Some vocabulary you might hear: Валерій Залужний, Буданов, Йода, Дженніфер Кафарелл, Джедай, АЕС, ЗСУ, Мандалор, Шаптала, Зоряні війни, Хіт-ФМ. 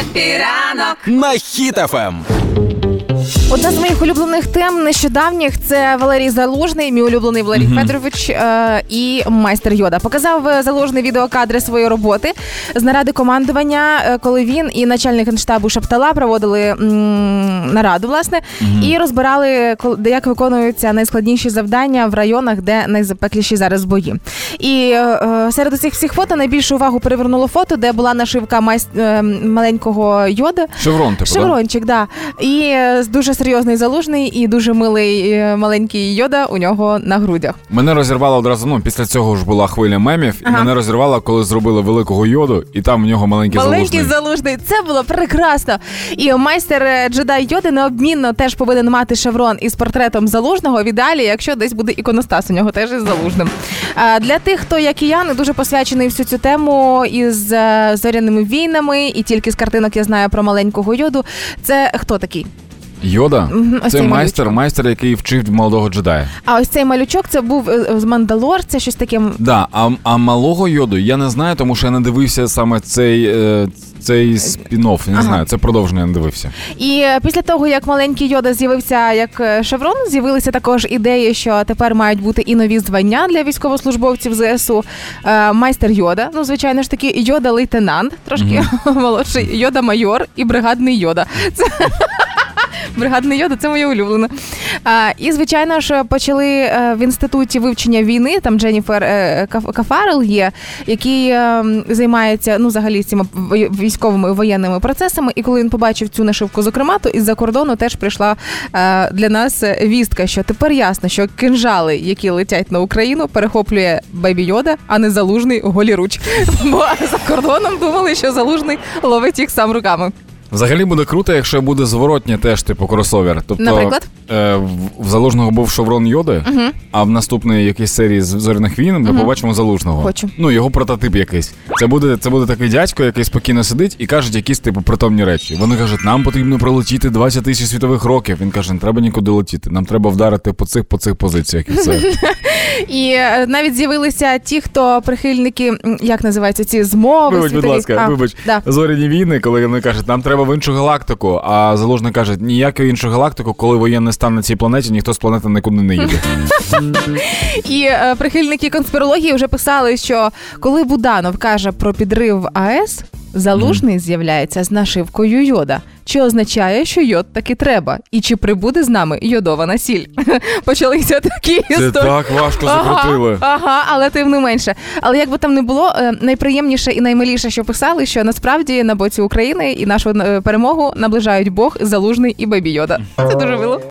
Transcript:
Епіранок на Хіт-ФМ. Одна з моїх улюблених тем нещодавніх – це Валерій Залужний, мій улюблений Валерій Федорович і майстер Йода. Показав Залужний відеокадри своєї роботи з наради командування, коли він і начальник генштабу Шаптала проводили нараду, власне, і розбирали, як виконуються найскладніші завдання в районах, де найзапекліші зараз бої. І серед усіх всіх фото найбільшу увагу привернуло фото, де була нашивка маленького Йоди. Шеврон, типу, шеврончик, да? Да. І дуже серйозний Залужний і дуже милий маленький Йода у нього на грудях. Мене розірвало одразу, після цього ж була хвиля мемів, і мене розірвало, коли зробили великого Йоду, і там в нього маленький Залужний. Це було прекрасно. І майстер Джедай Йоди неодмінно теж повинен мати шеврон із портретом Залужного, в ідеалі, якщо десь буде іконостас у нього теж із Залужним. Для тих, хто, як і я, не дуже посвячений всю цю тему із «Зоряними війнами», і тільки з картинок я знаю про маленького Йоду, це хто такий? Йода? Ось це майстер, який вчив молодого джедая. А ось цей малючок, це був з Мандалор, це щось таке? Да, а малого Йоду я не знаю, тому що я не дивився саме цей спін-офф, не знаю, це продовження я не дивився. І після того, як маленький Йода з'явився як шеврон, з'явилися також ідеї, що тепер мають бути і нові звання для військовослужбовців ЗСУ. Майстер Йода, звичайно ж таки, Йода-лейтенант, трошки молодший, Йода-майор і бригадний Йода. Це... Бригадний Йода – це моє улюблене. І, звичайно ж, почали в інституті вивчення війни, там Дженніфер Кафарелл є, який займається, взагалі, цими військовими і воєнними процесами. І коли він побачив цю нашивку, зокрема, то із-за кордону теж прийшла для нас вістка, що тепер ясно, що кинжали, які летять на Україну, перехоплює бейбі Йода, а не Залужний голіруч. Бо за кордоном думали, що Залужний ловить їх сам руками. Взагалі буде круто, якщо буде зворотнє теж, типу, кросовер. Тобто, наприклад? В Залужного був шеврон Йоди, а в наступній якійсь серії «Зоряних війн» ми побачимо Залужного. Хочу. Його прототип якийсь. Це буде такий дядько, який спокійно сидить і кажуть якісь, притомні речі. Вони кажуть, нам потрібно пролетіти 20 тисяч світових років. Він каже, не треба нікуди летіти, нам треба вдарити по цих позиціях і все. І навіть з'явилися ті, хто прихильники, як називаються ці змови? Вибач, будь ласка, вибач. «Зоряні війни», коли вони кажуть, нам треба в іншу галактику, а Залужний каже, ніякої іншої галактики, коли воєнний стан на цій планеті, ніхто з планети нікуди не їде. І прихильники конспірології вже писали, що коли Буданов каже про підрив АЕС, Залужний з'являється з нашивкою Йода. Чи означає, що йод таки треба? І чи прибуде з нами йодована сіль? Почалися такі історії. Це так важко закрутили. Але тим не менше. Але як би там не було, найприємніше і наймиліше, що писали, що насправді на боці України і нашу перемогу наближають Бог, Залужний і бейбі Йода. Це дуже мило.